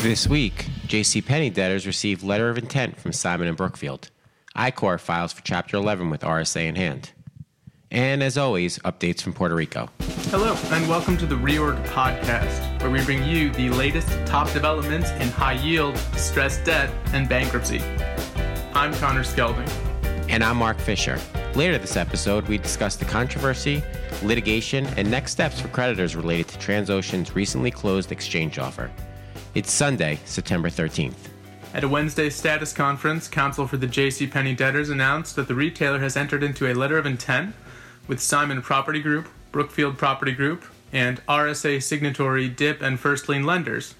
This week, JCPenney debtors received letter of intent from Simon and Brookfield. I-Corps files for Chapter 11 with RSA in hand. And as always, updates from Puerto Rico. Hello, and welcome to the Reorg Podcast, where we bring you the latest top developments in high yield, distressed debt, and bankruptcy. I'm Connor Skelding. And I'm Mark Fisher. Later this episode, we discuss the controversy, litigation, and next steps for creditors related to Transocean's recently closed exchange offer. It's Sunday, September 13th. At a Wednesday status conference, counsel for the JCPenney debtors announced that the retailer has entered into a letter of intent with Simon Property Group, Brookfield Property Group, and RSA signatory DIP and first lien lenders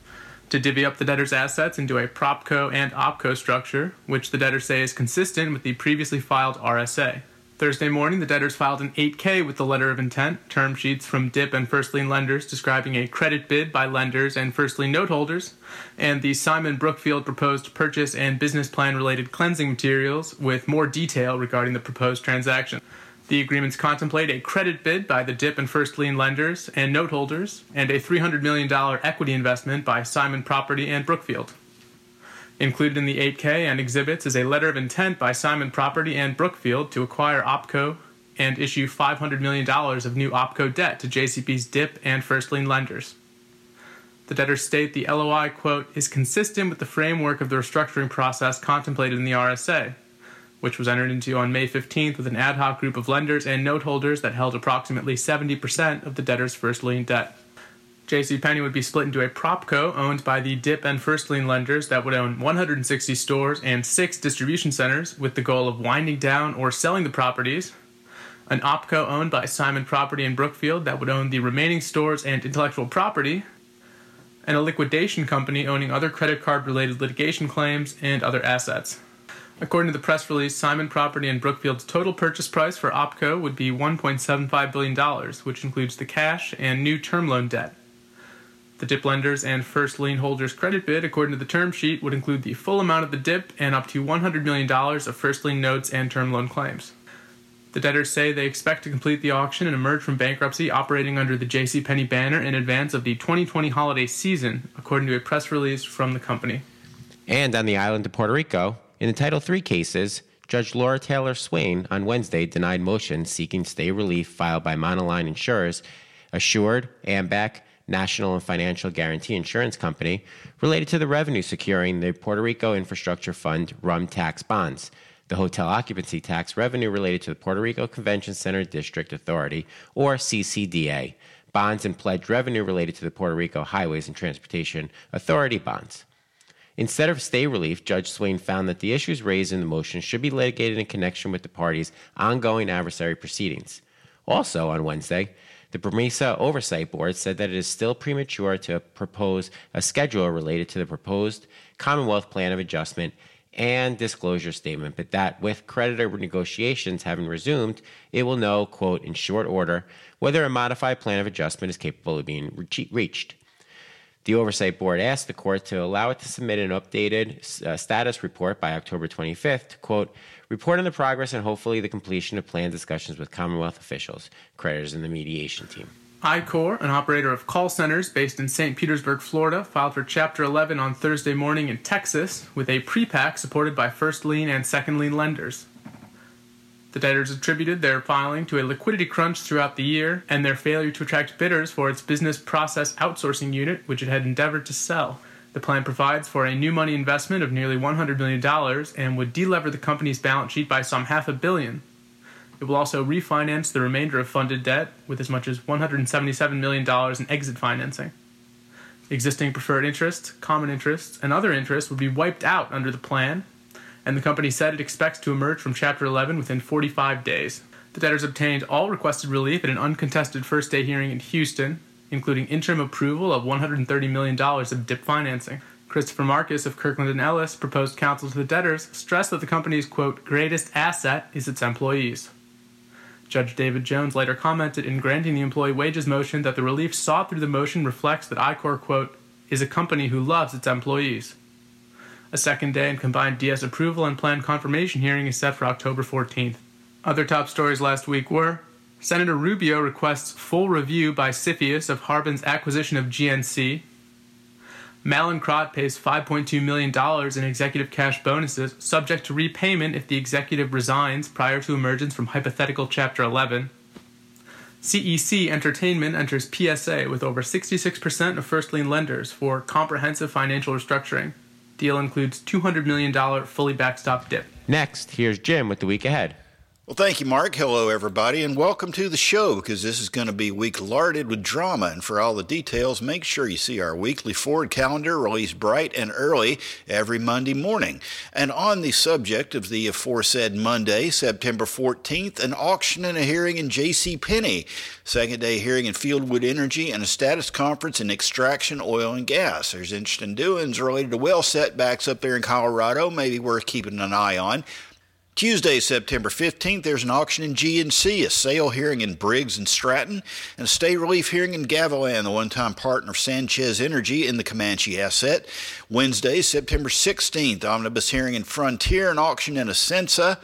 to divvy up the debtor's assets into a PropCo and OpCo structure, which the debtors say is consistent with the previously filed RSA. Thursday morning, the debtors filed an 8K with the letter of intent, term sheets from DIP and first lien lenders describing a credit bid by lenders and first lien note holders, and the Simon Brookfield proposed purchase and business plan related cleansing materials with more detail regarding the proposed transaction. The agreements contemplate a credit bid by the DIP and first lien lenders and note holders, and a $300 million equity investment by Simon Property and Brookfield. Included in the 8K and exhibits is a letter of intent by Simon Property and Brookfield to acquire OpCo and issue $500 million of new OpCo debt to JCP's DIP and first lien lenders. The debtors state the LOI, quote, is consistent with the framework of the restructuring process contemplated in the RSA, which was entered into on May 15th with an ad hoc group of lenders and note holders that held approximately 70% of the debtor's first lien debt. JCPenney would be split into a PropCo owned by the DIP and first lien lenders that would own 160 stores and 6 distribution centers with the goal of winding down or selling the properties, an OpCo owned by Simon Property and Brookfield that would own the remaining stores and intellectual property, and a liquidation company owning other credit card-related litigation claims and other assets. According to the press release, Simon Property and Brookfield's total purchase price for OpCo would be $1.75 billion, which includes the cash and new term loan debt. The DIP lenders and first lien holders' credit bid, according to the term sheet, would include the full amount of the DIP and up to $100 million of first lien notes and term loan claims. The debtors say they expect to complete the auction and emerge from bankruptcy operating under the JCPenney banner in advance of the 2020 holiday season, according to a press release from the company. And on the island of Puerto Rico, in the Title III cases, Judge Laura Taylor Swain on Wednesday denied motions seeking stay relief filed by Monoline Insurers, Assured, AMBAC, National and Financial Guarantee Insurance Company, related to the revenue securing the Puerto Rico Infrastructure Fund RUM tax bonds, the hotel occupancy tax revenue related to the Puerto Rico Convention Center District Authority, or CCDA, bonds and pledged revenue related to the Puerto Rico Highways and Transportation Authority bonds. Instead of stay relief, Judge Swain found that the issues raised in the motion should be litigated in connection with the parties' ongoing adversary proceedings. Also on Wednesday, the Bermuda Oversight Board said that it is still premature to propose a schedule related to the proposed Commonwealth Plan of Adjustment and disclosure statement, but that with creditor negotiations having resumed, it will know, quote, in short order, whether a modified plan of adjustment is capable of being reached. The Oversight Board asked the court to allow it to submit an updated status report by October 25th to, quote, report on the progress and hopefully the completion of planned discussions with Commonwealth officials, creditors, and the mediation team. I-Corps, an operator of call centers based in St. Petersburg, Florida, filed for Chapter 11 on Thursday morning in Texas with a pre-pack supported by first lien and second lien lenders. The debtors attributed their filing to a liquidity crunch throughout the year and their failure to attract bidders for its business process outsourcing unit, which it had endeavored to sell. The plan provides for a new money investment of nearly $100 million and would delever the company's balance sheet by some $500 million. It will also refinance the remainder of funded debt with as much as $177 million in exit financing. Existing preferred interests, common interests, and other interests would be wiped out under the plan, and the company said it expects to emerge from Chapter 11 within 45 days. The debtors obtained all requested relief at an uncontested first-day hearing in Houston, including interim approval of $130 million of DIP financing. Christopher Marcus of Kirkland & Ellis proposed counsel to the debtors, stressed that the company's, quote, greatest asset is its employees. Judge David Jones later commented in granting the employee wages motion that the relief sought through the motion reflects that I-Corps, quote, is a company who loves its employees. A second day and combined DS approval and plan confirmation hearing is set for October 14th. Other top stories last week were Senator Rubio requests full review by CFIUS of Harbin's acquisition of GNC, Mallinckrodt pays $5.2 million in executive cash bonuses subject to repayment if the executive resigns prior to emergence from hypothetical Chapter 11. CEC Entertainment enters PSA with over 66% of first lien lenders for comprehensive financial restructuring. Deal includes $200 million fully backstop dip. Next, here's Jim with the week ahead. Well, thank you, Mark. Hello, everybody, and welcome to the show, because this is going to be a week larded with drama. And for all the details, make sure you see our weekly Forward calendar released bright and early every Monday morning. And on the subject of the aforesaid Monday, September 14th, an auction and a hearing in JCPenney, second day hearing in Fieldwood Energy, and a status conference in Extraction Oil and Gas. There's interesting doings related to well setbacks up there in Colorado, maybe worth keeping an eye on. Tuesday, September 15th, there's an auction in GNC, a sale hearing in Briggs and Stratton, and a stay relief hearing in Gavilan, the one-time partner of Sanchez Energy in the Comanche asset. Wednesday, September 16th, omnibus hearing in Frontier, an auction in Ascensa,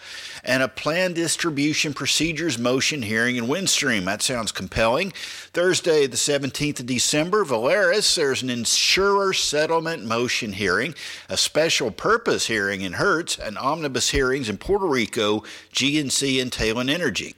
and a plan distribution procedures motion hearing in Windstream. That sounds compelling. Thursday, the 17th of December, Valaris, there's an insurer settlement motion hearing, a special purpose hearing in Hertz, and omnibus hearings in Puerto Rico, GNC, and Talen Energy.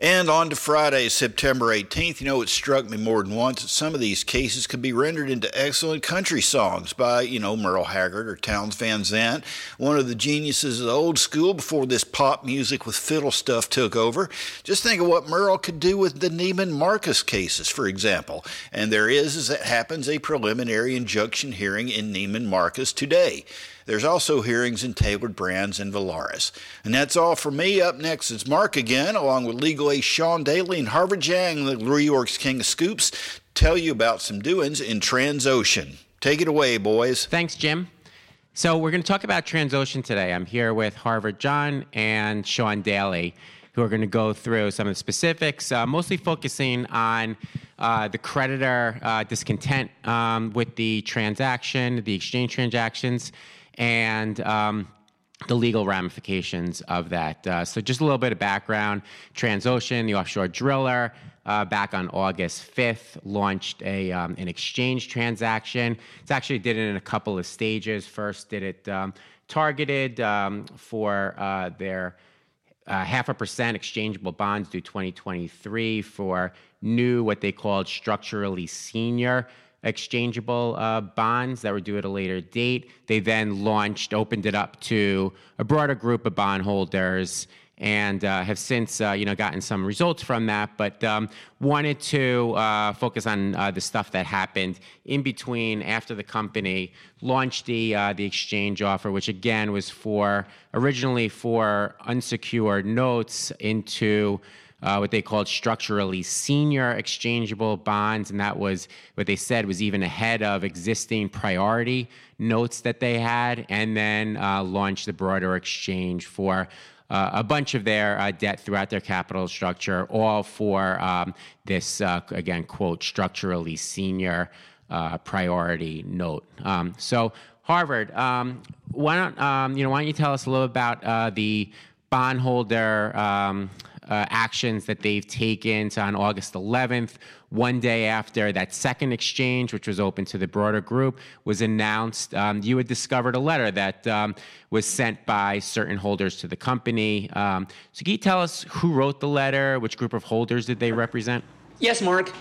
And on to Friday, September 18th, you know, it struck me more than once that some of these cases could be rendered into excellent country songs by, you know, Merle Haggard or Townes Van Zandt, one of the geniuses of the old school before this pop music with fiddle stuff took over. Just think of what Merle could do with the Neiman Marcus cases, for example. And there is, as it happens, a preliminary injunction hearing in Neiman Marcus today. There's also hearings in Tailored Brands and Valaris. And that's all for me. Up next is Mark again, along with legal ace Sean Daly and Harvard Jang, the New York's King of Scoops, tell you about some doings in Transocean. Take it away, boys. Thanks, Jim. So we're going to talk about Transocean today. I'm here with Harvard John and Sean Daly, who are going to go through some of the specifics, mostly focusing on the creditor discontent with the transaction, the exchange transactions, and the legal ramifications of that. So just a little bit of background. Transocean, the offshore driller, back on August 5th, launched an exchange transaction. It's actually did it in a couple of stages. First did it targeted for their 0.5% exchangeable bonds due 2023 for new, what they called structurally senior exchangeable bonds that were due at a later date. They then opened it up to a broader group of bondholders, and have since gotten some results from that, but wanted to focus on the stuff that happened in between after the company launched the exchange offer, which again was originally for unsecured notes into what they called structurally senior exchangeable bonds, and that was what they said was even ahead of existing priority notes that they had, and then launched the broader exchange for a bunch of their debt throughout their capital structure, all for this, again, quote, structurally senior priority note. So Harvard, why don't you tell us a little about the bondholder actions that they've taken. So on August 11th, one day after that second exchange, which was open to the broader group, was announced, you had discovered a letter that was sent by certain holders to the company. So can you tell us who wrote the letter? Which group of holders did they represent? Yes, Mark.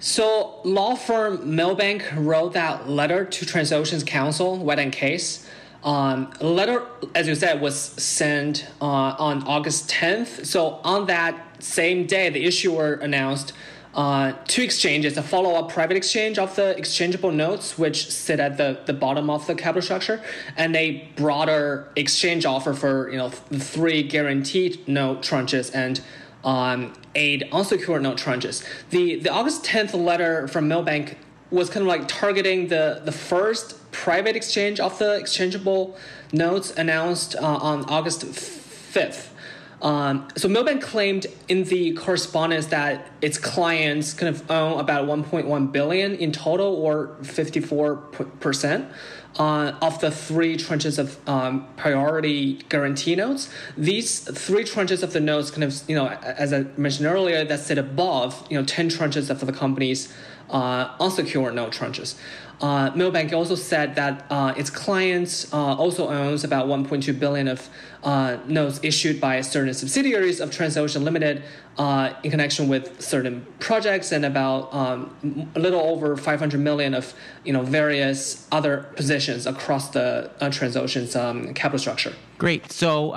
So law firm Milbank wrote that letter to Transocean's counsel, Wet & Case. Letter, as you said, was sent on August 10th. So on that same day, the issuer announced two exchanges, a follow-up private exchange of the exchangeable notes, which sit at the bottom of the capital structure, and a broader exchange offer for three guaranteed note tranches and eight unsecured note tranches. The August 10th letter from Milbank was kind of like targeting the first private exchange of the exchangeable notes announced on August 5th. So Milbank claimed in the correspondence that its clients kind of own about $1.1 billion in total, or 54% of the three tranches of priority guarantee notes. These three tranches of the notes kind of, as I mentioned earlier, that sit above, 10 tranches of the company's unsecured note tranches. Milbank also said that its clients also owns about $1.2 billion of notes issued by certain subsidiaries of Transocean Limited in connection with certain projects, and about a little over $500 million of various other positions across the Transocean's capital structure. Great. So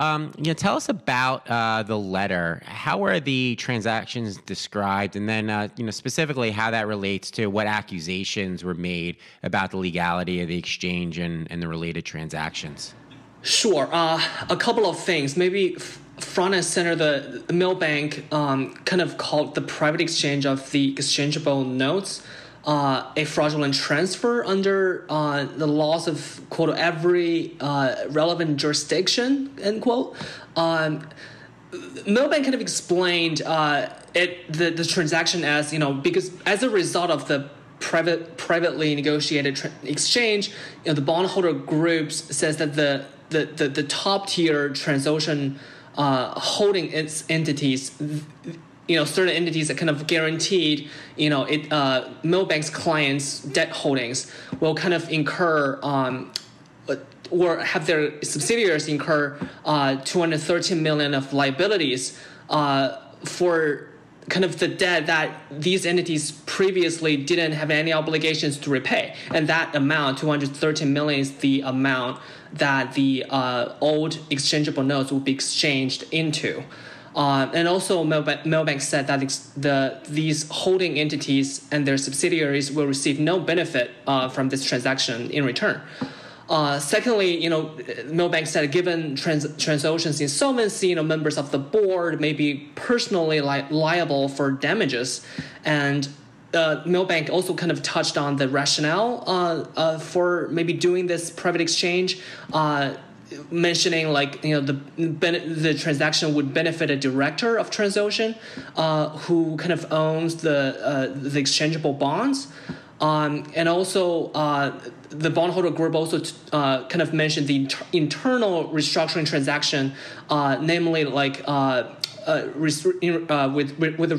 tell us about the letter. How were the transactions described, and then specifically how that relates to what accusations were made about the legality of the exchange and the related transactions? Sure. A couple of things. Maybe front and center, the Milbank kind of called the private exchange of the exchangeable notes a fraudulent transfer under the laws of, quote, every relevant jurisdiction, end quote. Milbank kind of explained the transaction as, because as a result of the privately negotiated exchange, the bondholder groups says that the top tier Transocean holding its entities, certain entities that kind of guaranteed, Milbank's clients' debt holdings will kind of incur or have their subsidiaries incur $213 million of liabilities for kind of the debt that these entities previously didn't have any obligations to repay. And that amount, $213 million, is the amount that the old exchangeable notes will be exchanged into. And also Milbank said that these holding entities and their subsidiaries will receive no benefit from this transaction in return. Secondly, Milbank said given Transocean's insolvency, members of the board may be personally liable for damages. And Milbank also kind of touched on the rationale for maybe doing this private exchange, mentioning the transaction would benefit a director of Transocean who kind of owns the exchangeable bonds. And also, the bondholder group also kind of mentioned the internal restructuring transaction, namely with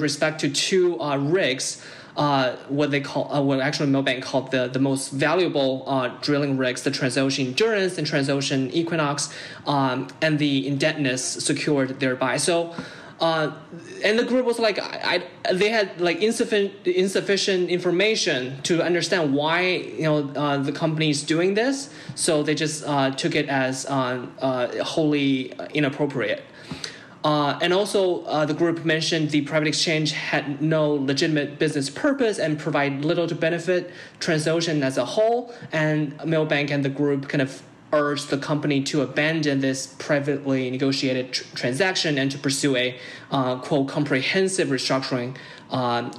respect to two rigs, what Milbank called the most valuable drilling rigs, the Transocean Endurance and Transocean Equinox, and the indebtedness secured thereby. So. And the group was they had insufficient information to understand why the company is doing this, so they just took it as wholly inappropriate. And also, the group mentioned the private exchange had no legitimate business purpose and provide little to benefit Transocean as a whole. And Milbank and the group kind of urged the company to abandon this privately negotiated transaction and to pursue a quote comprehensive restructuring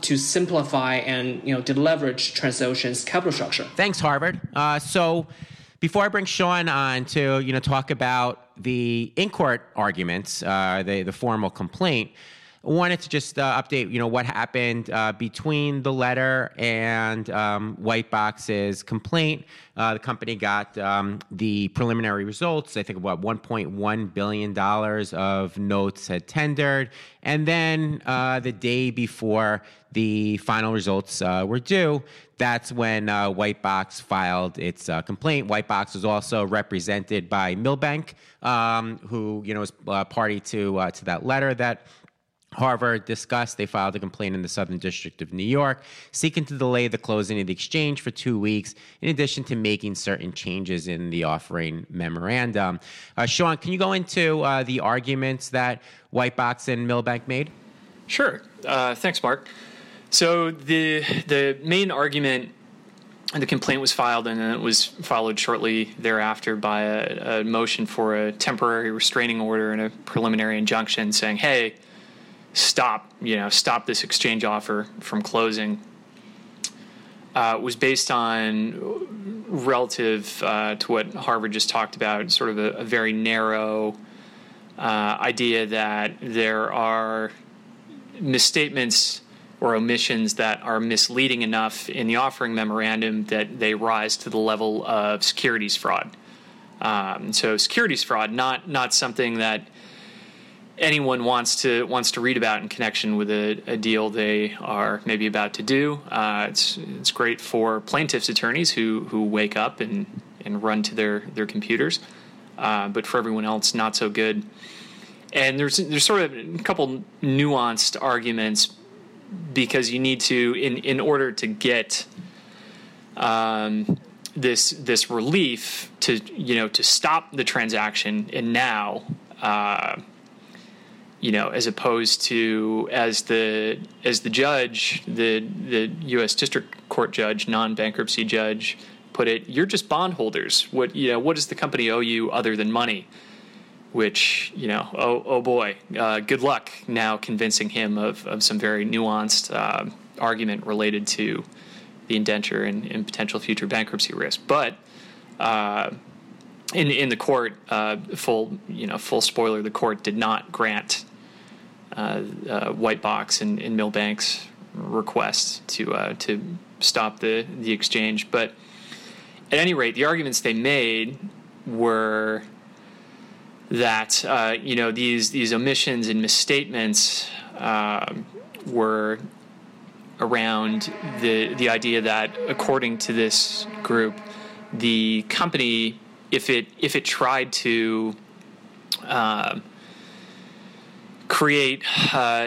to simplify and deleverage Transocean's capital structure. Thanks, Harvard. So before I bring Sean on to talk about the in-court arguments, the formal complaint, I wanted to just update what happened between the letter and Whitebox's complaint. The company got the preliminary results. I think about $1.1 billion of notes had tendered. And then the day before the final results were due, that's when Whitebox filed its complaint. Whitebox was also represented by Milbank, who is party to that letter that Harvard discussed. They filed a complaint in the Southern District of New York seeking to delay the closing of the exchange for 2 weeks, in addition to making certain changes in the offering memorandum. Sean, can you go into the arguments that Whitebox and Milbank made? Sure. Thanks, Mark. So the main argument, the complaint was filed, and then it was followed shortly thereafter by a motion for a temporary restraining order and a preliminary injunction saying, hey, stop this exchange offer from closing. Was based on relative to what Harvard just talked about, sort of a very narrow idea that there are misstatements or omissions that are misleading enough in the offering memorandum that they rise to the level of securities fraud. So securities fraud, not something that anyone wants to read about in connection with a deal they are maybe about to do. It's great for plaintiffs' attorneys who wake up and run to their computers, but for everyone else, not so good. And there's sort of a couple nuanced arguments, because you need to, in order to get this relief, to to stop the transaction and now, as opposed to as the judge, the U.S. District Court judge, non-bankruptcy judge, put it, you're just bondholders. What does the company owe you other than money? Which, oh boy, good luck now convincing him of some very nuanced argument related to the indenture and potential future bankruptcy risk. But in the court, full spoiler, the court did not grant Whitebox and Milbank's requests to stop the exchange. But at any rate, the arguments they made were that these omissions and misstatements were around the idea that, according to this group, the company, if it tried to create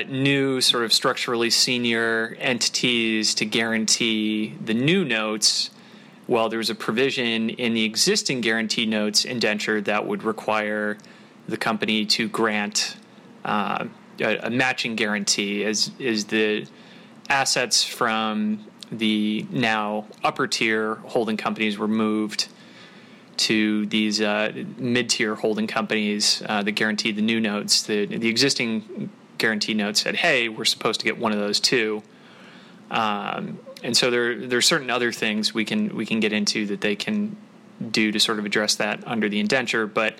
new sort of structurally senior entities to guarantee the new notes, well, there was a provision in the existing guarantee notes indenture that would require the company to grant a matching guarantee, as the assets from the now upper tier holding companies were moved to these mid-tier holding companies that guaranteed the new notes. The existing guarantee notes said, hey, we're supposed to get one of those too. And so there are certain other things we can get into that they can do to sort of address that under the indenture. But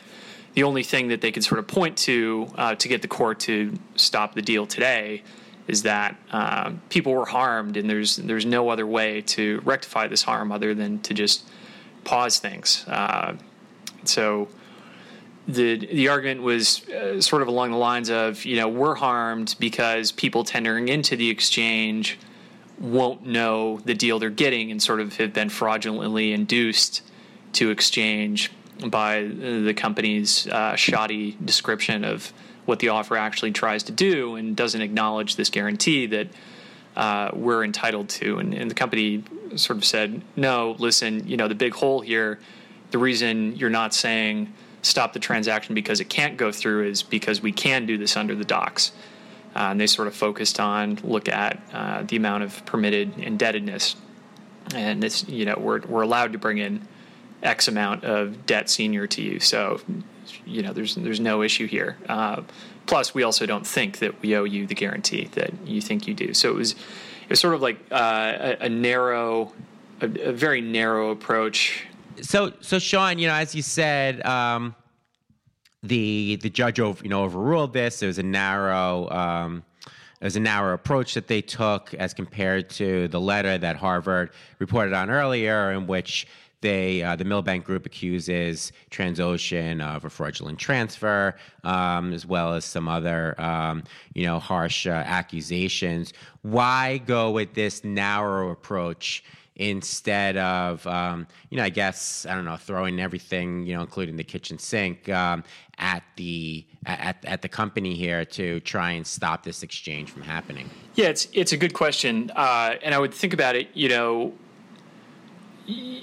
the only thing that they could sort of point to get the court to stop the deal today is that people were harmed, and there's no other way to rectify this harm other than to just pause things. So the argument was sort of along the lines of, we're harmed because people tendering into the exchange won't know the deal they're getting and sort of have been fraudulently induced to exchange by the company's shoddy description of what the offer actually tries to do, and doesn't acknowledge this guarantee that we're entitled to. And the company sort of said, no, listen, the big hole here, the reason you're not saying stop the transaction because it can't go through is because we can do this under the docs. And they sort of focused on the amount of permitted indebtedness, and it's we're allowed to bring in X amount of debt senior to you, so there's no issue here. Plus, we also don't think that we owe you the guarantee that you think you do. So it was sort of like a very narrow approach. So Sean, as you said, The judge overruled this. It was a narrow approach that they took as compared to the letter that Harvard reported on earlier, in which they the Milbank Group accuses Transocean of a fraudulent transfer, as well as some other harsh accusations. Why go with this narrow approach instead of, throwing everything, including the kitchen sink, at the company here to try and stop this exchange from happening? Yeah, it's a good question. And I would think about it,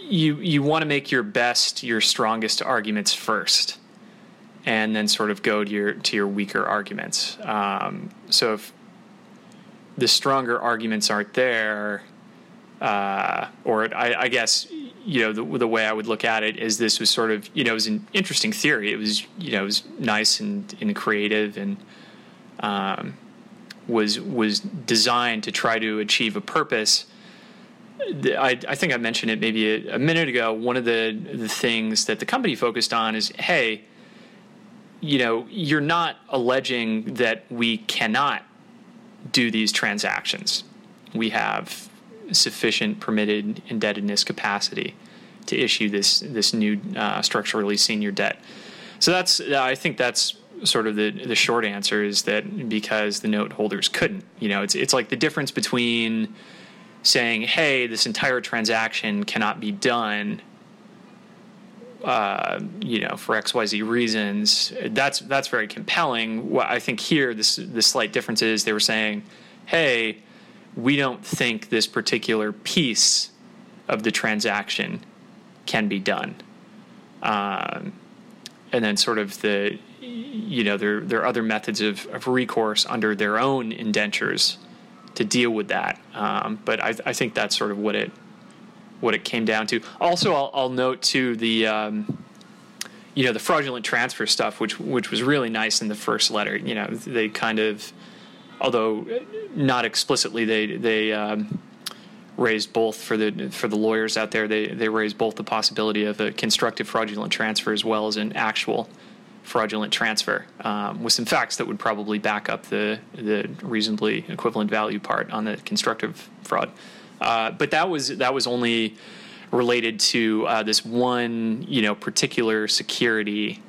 you want to make your strongest arguments first, and then sort of go to your weaker arguments. So if the stronger arguments aren't there, the way I would look at it is this was sort of, it was an interesting theory. It was, it was nice and creative, and was designed to try to achieve a purpose. I think I mentioned it maybe a minute ago. One of the things that the company focused on is, hey, you're not alleging that we cannot do these transactions. We have sufficient permitted indebtedness capacity to issue this new structurally senior debt. So that's I think that's sort of the short answer is that because the note holders couldn't. You know, it's like the difference between saying, hey, this entire transaction cannot be done, you know, for XYZ reasons. That's very compelling. Well, I think here the slight difference is they were saying, hey, we don't think this particular piece of the transaction can be done. And then sort of the, you know, there are other methods of recourse under their own indentures to deal with that. But I think that's sort of what it came down to. Also, I'll note too the, you know, the fraudulent transfer stuff, which was really nice in the first letter. You know, they kind of, although not explicitly, they raised both for the lawyers out there. They raised both the possibility of a constructive fraudulent transfer as well as an actual fraudulent transfer, with some facts that would probably back up the reasonably equivalent value part on the constructive fraud. But that was only related to this one, you know, particular security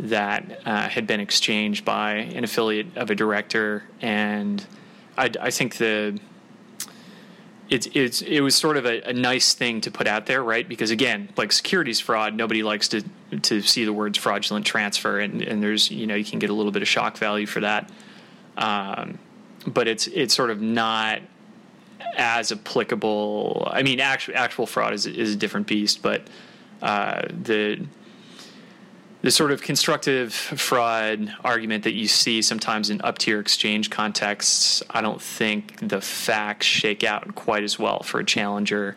that had been exchanged by an affiliate of a director, and I think it was sort of a nice thing to put out there, right? Because again, like securities fraud, nobody likes to see the words fraudulent transfer, and there's, you know, you can get a little bit of shock value for that, but it's sort of not as applicable. I mean, actual fraud is a different beast, but the sort of constructive fraud argument that you see sometimes in up-tier exchange contexts, I don't think the facts shake out quite as well for a challenger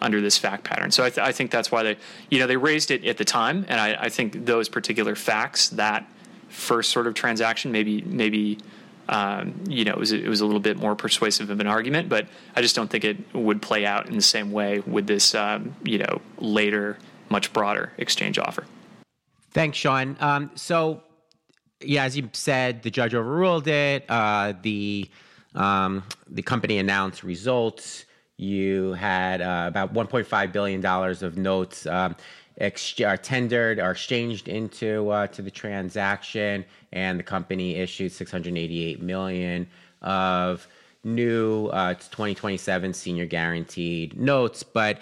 under this fact pattern. So I think that's why they, you know, they raised it at the time, and I think those particular facts, that first sort of transaction, maybe. You know, it was a little bit more persuasive of an argument, but I just don't think it would play out in the same way with this, you know, later, much broader exchange offer. Thanks, Sean. So, yeah, as you said, the judge overruled it. The company announced results. You had about $1.5 billion of notes tendered or exchanged into to the transaction, and the company issued $688 million of new 2027 senior guaranteed notes. But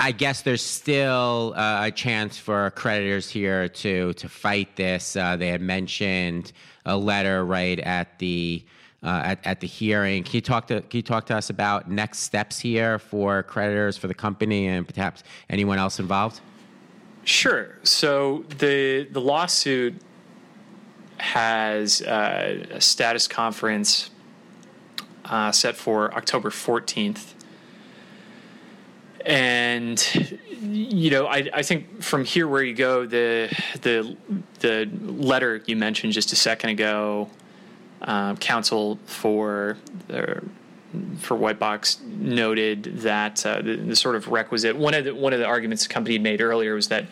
I guess there's still a chance for creditors here to fight this. They had mentioned a letter right at the hearing. Can you talk to us about next steps here for creditors, for the company, and perhaps anyone else involved? Sure. So the lawsuit has a status conference set for October 14th, and you know, I think from here where you go, the letter you mentioned just a second ago. Counsel for Whitebox noted that the sort of requisite one of the arguments the company made earlier was that,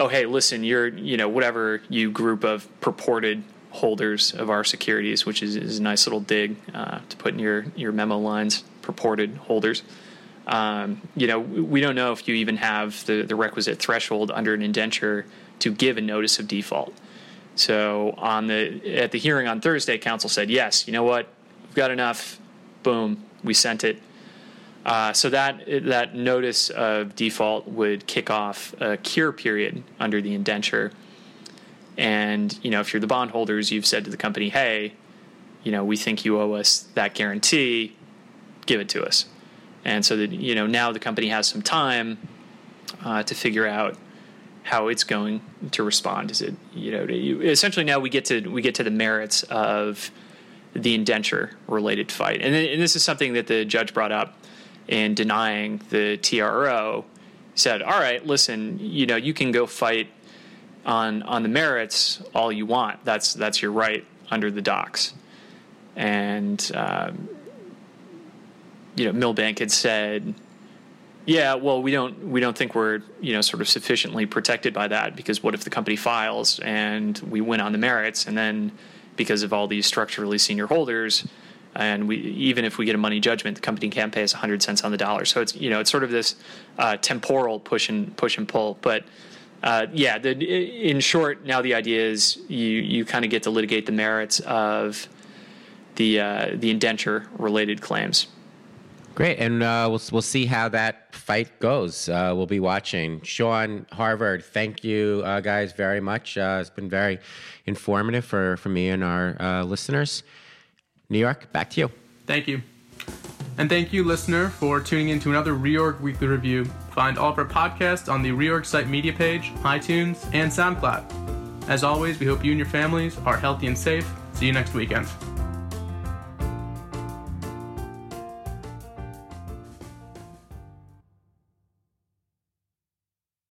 oh hey, listen, you're, you know, whatever you group of purported holders of our securities, which is a nice little dig to put in your memo lines, purported holders. You know, we don't know if you even have the requisite threshold under an indenture to give a notice of default. So at the hearing on Thursday, counsel said, yes, you know what, we've got enough. Boom, we sent it. So that notice of default would kick off a cure period under the indenture. And, you know, if you're the bondholders, you've said to the company, hey, you know, we think you owe us that guarantee, give it to us. And so, you know, now the company has some time to figure out how it's going to respond. Is it, you know, essentially now we get to the merits of the indenture related fight, and this is something that the judge brought up in denying the TRO. Said, all right, listen, you know, you can go fight on the merits all you want. That's your right under the docs. And you know, Milbank had said, yeah, well, we don't think we're, you know, sort of sufficiently protected by that, because what if the company files and we win on the merits, and then because of all these structurally senior holders, and we, even if we get a money judgment, the company can't pay us 100 cents on the dollar. So it's, you know, it's sort of this temporal push and pull. But yeah, in short, now the idea is you kind of get to litigate the merits of the indenture-related claims. Great, and we'll see how that fight goes. We'll be watching. Sean, Harvard, thank you guys very much. It's been very informative for me and our listeners. New York, back to you. Thank you. And thank you, listener, for tuning in to another Reorg Weekly Review. Find all of our podcasts on the Reorg Site Media page, iTunes, and SoundCloud. As always, we hope you and your families are healthy and safe. See you next weekend.